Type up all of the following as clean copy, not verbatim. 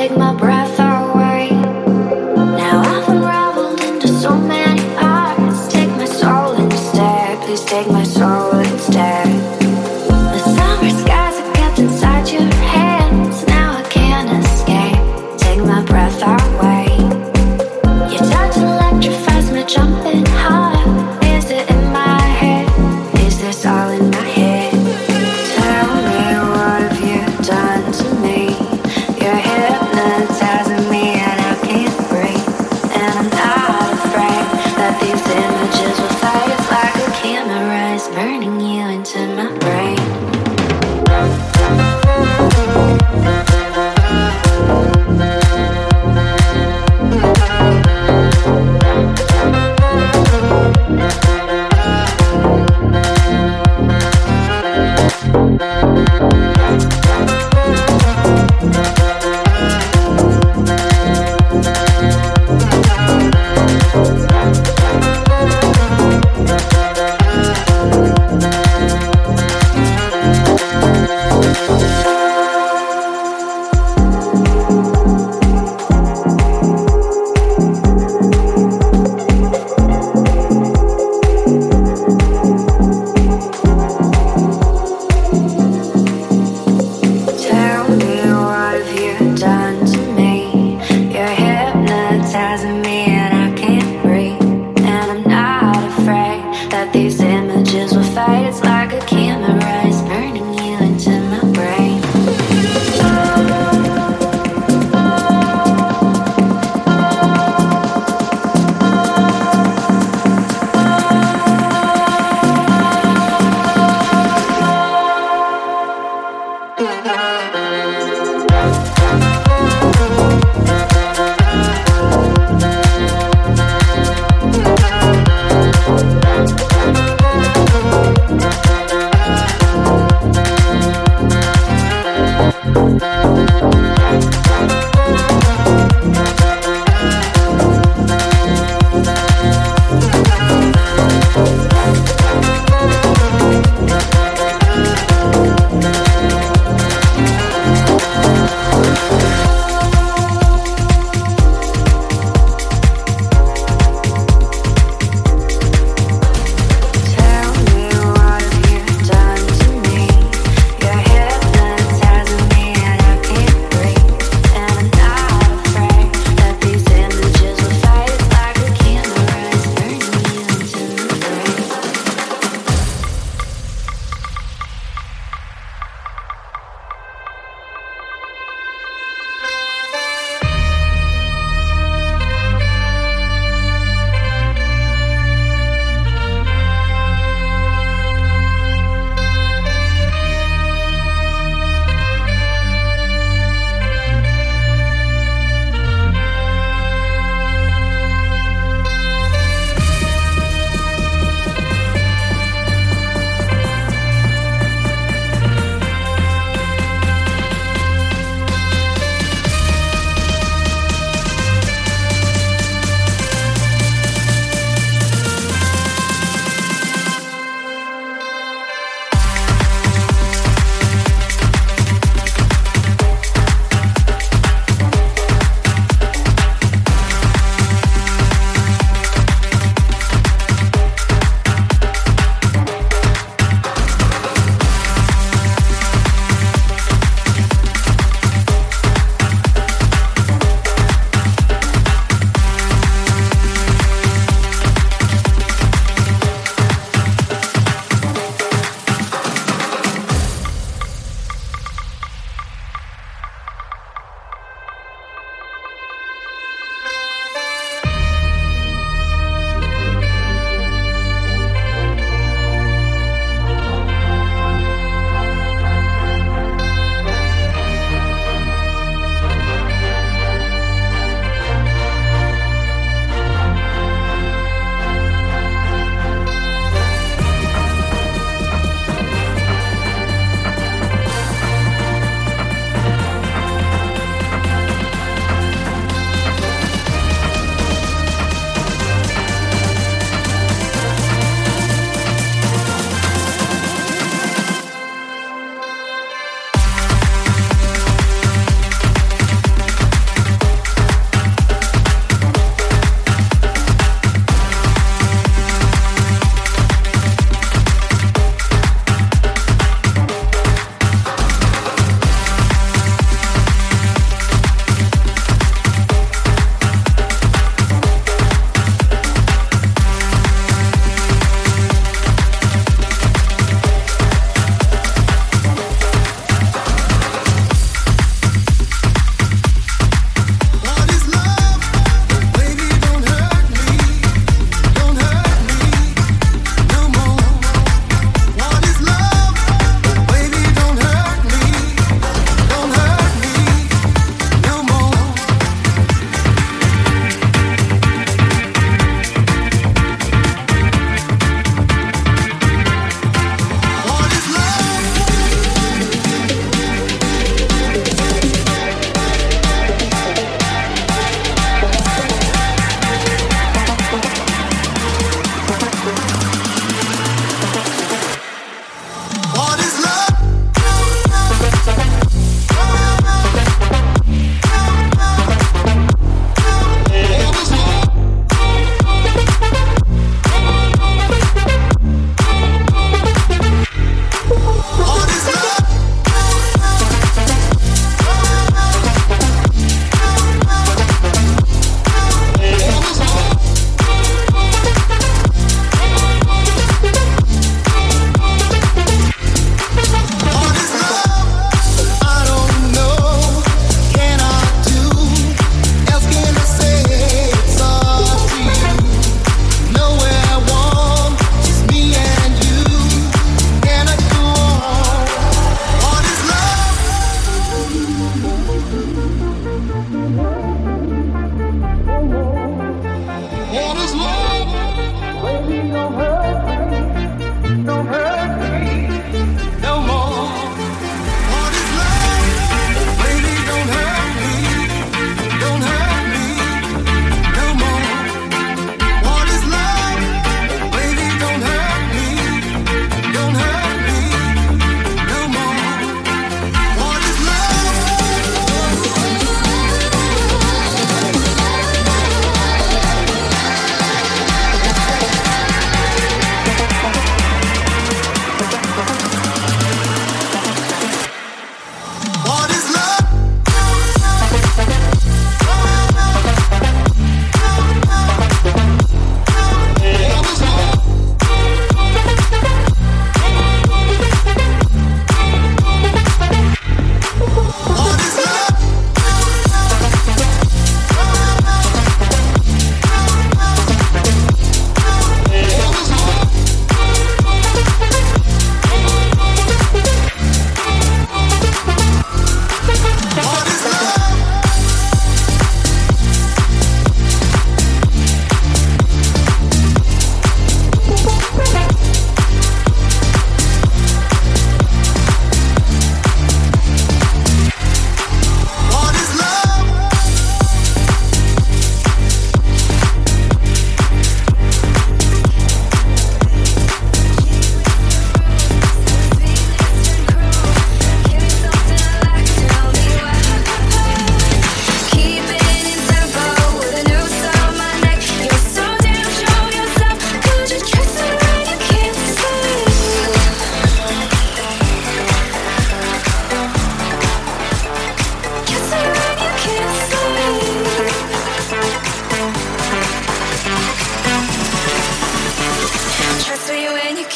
take my breath away. Now I've unraveled into so many parts. Take my soul instead, please take my soul instead. The summer skies are kept inside your hands. Now I can't escape, take my breath away. Your touch electrifies me, jumping high. Is it in my head? Is this all in my head? Tell me, what have you done to me? You're hypnotized.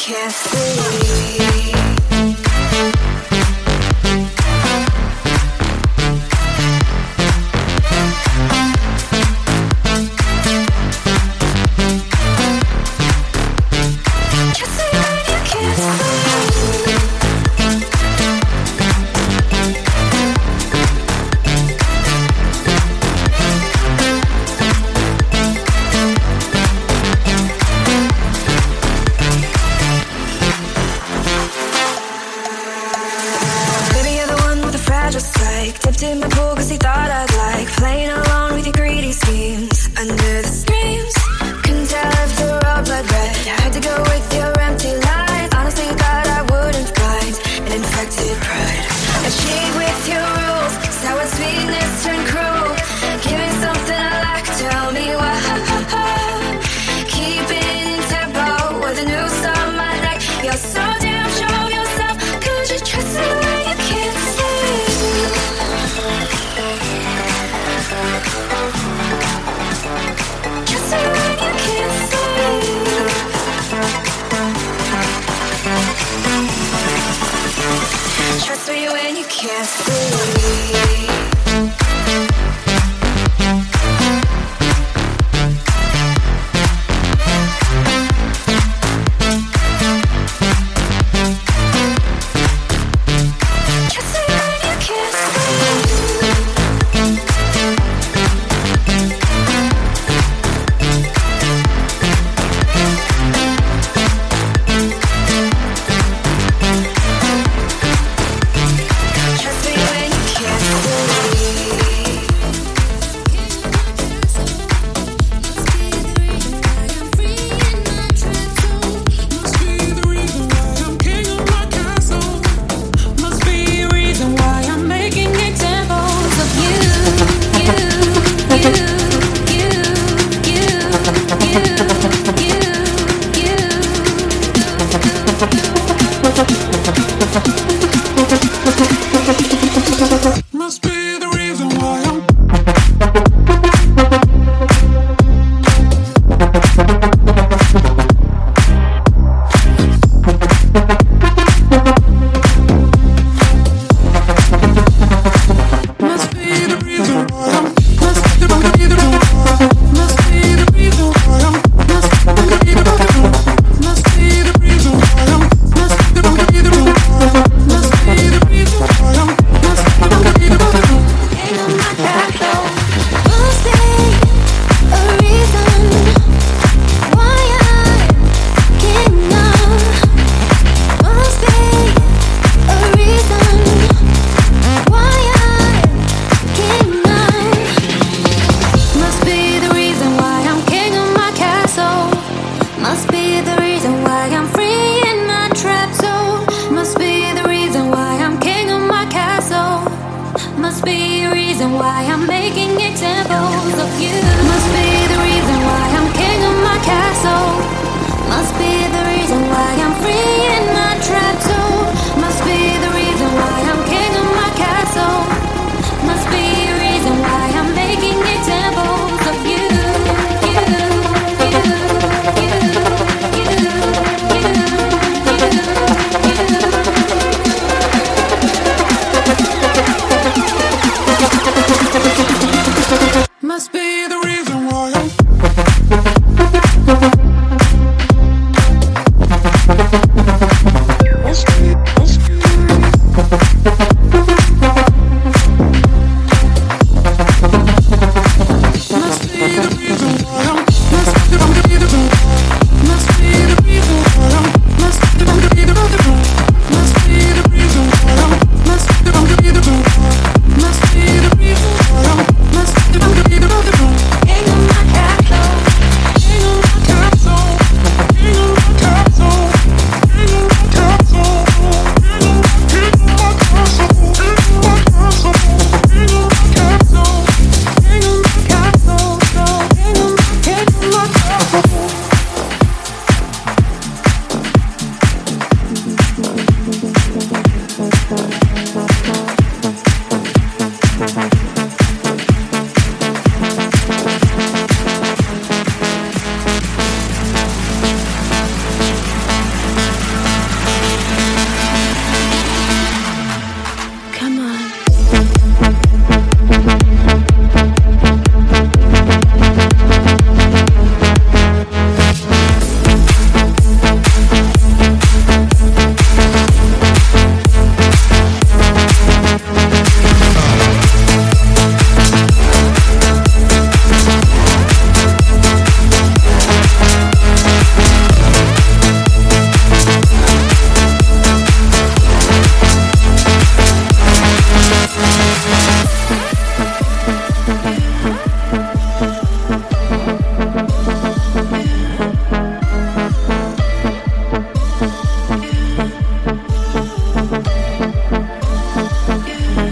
can't see.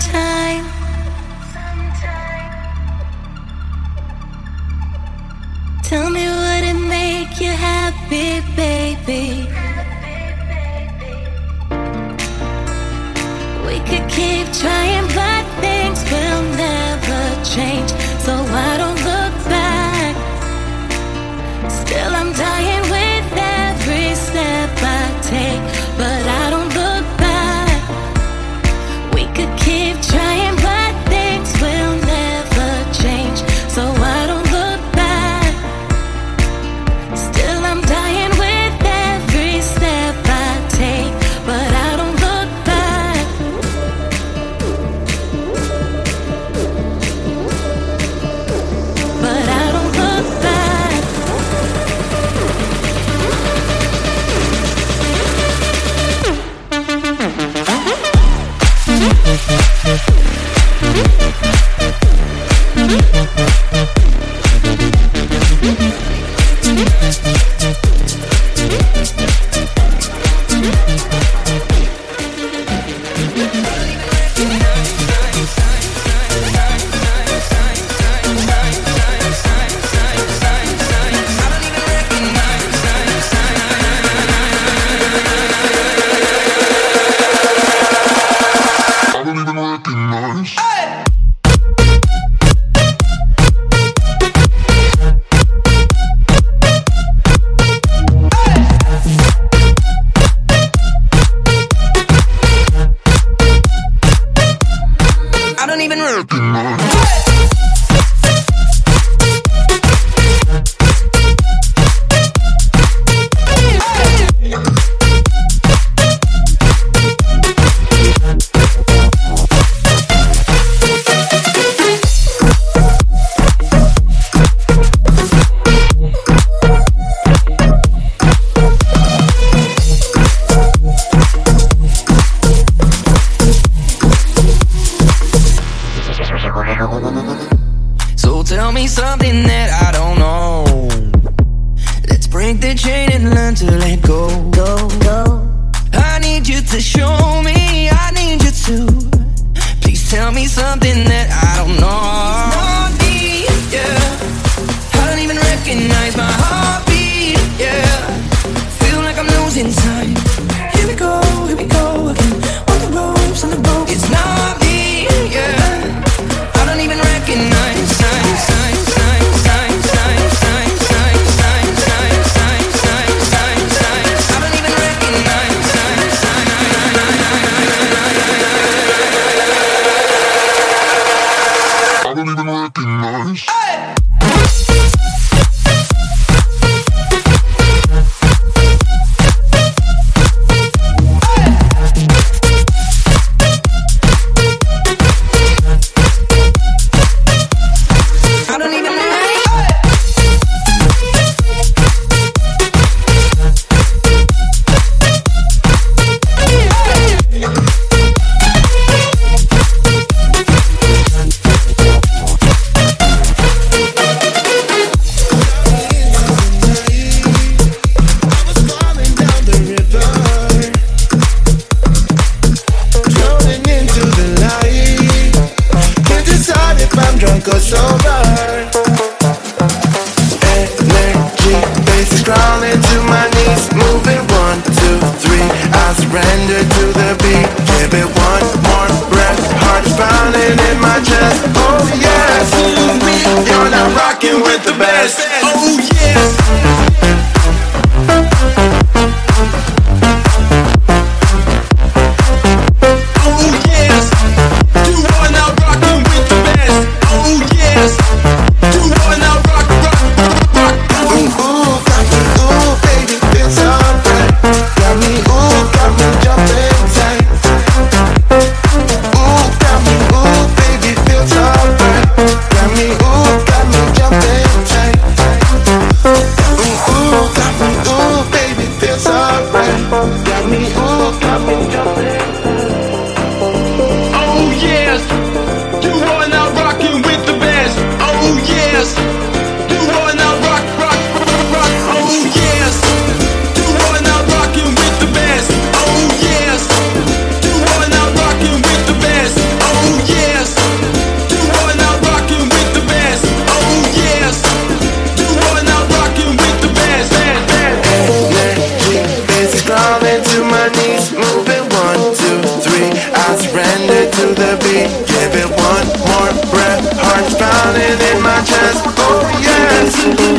sometime. Tell me what'd make you happy, baby. We could keep trying, but things will never change. So I don't look back. Still I'm dying with every step I take, but I don't look back. We could keep trying, but things will never change. So I don't.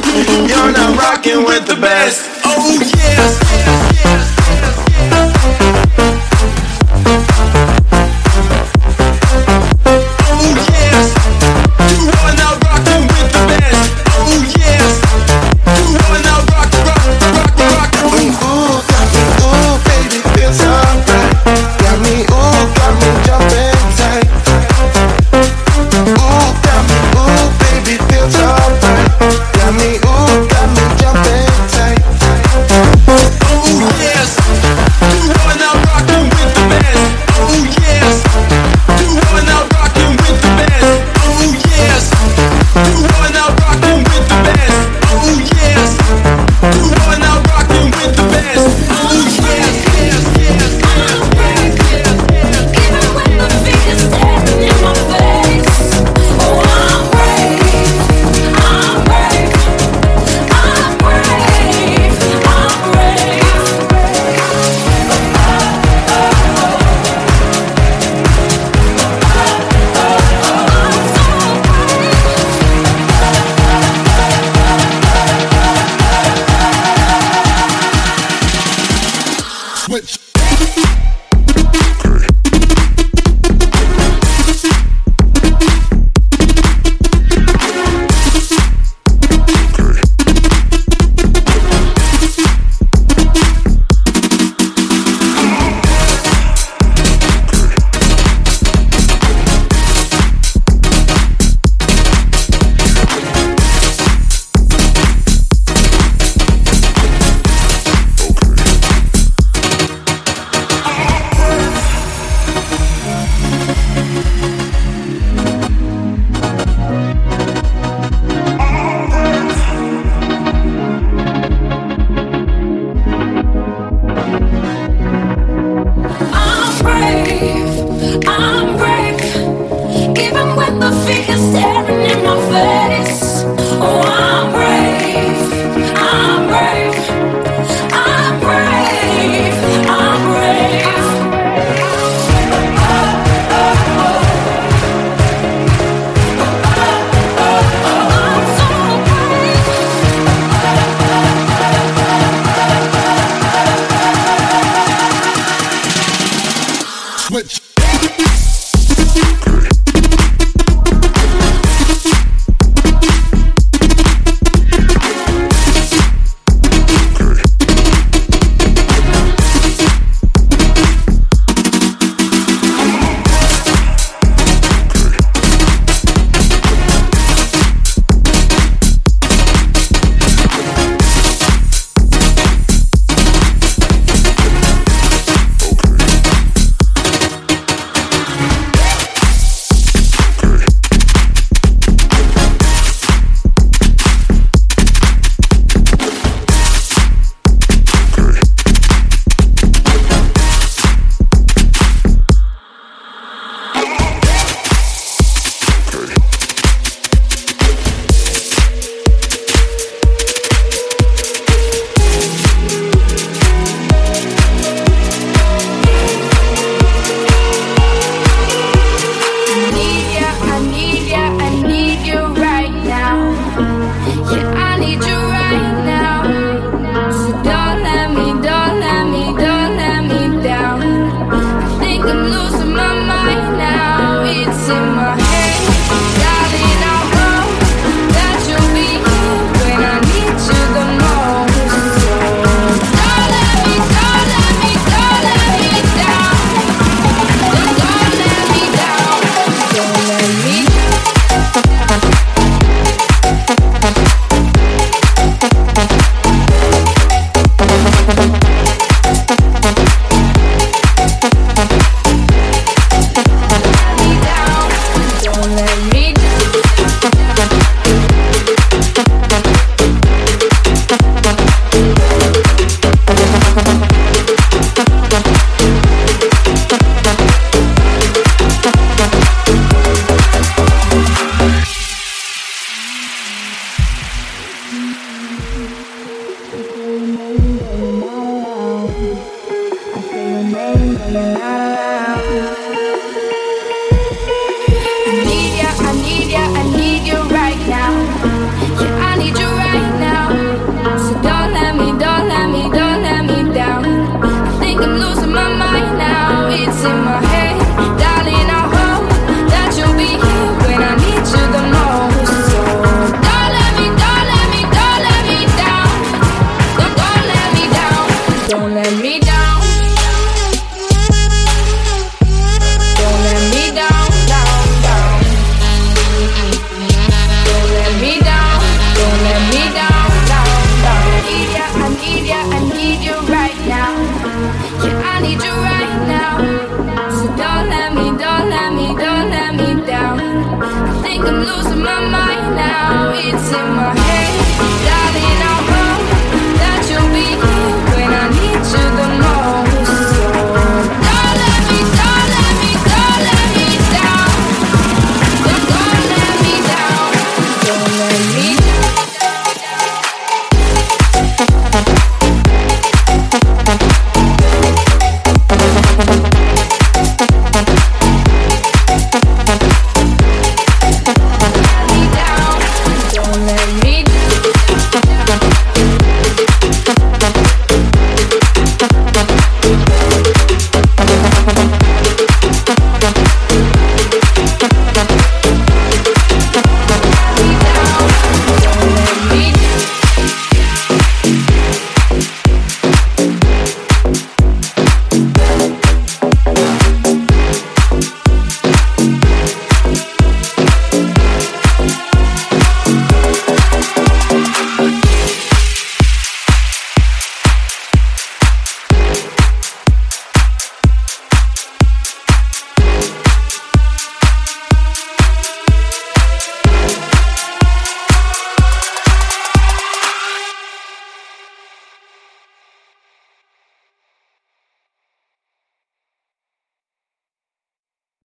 You're not rocking with the best. Oh yeah.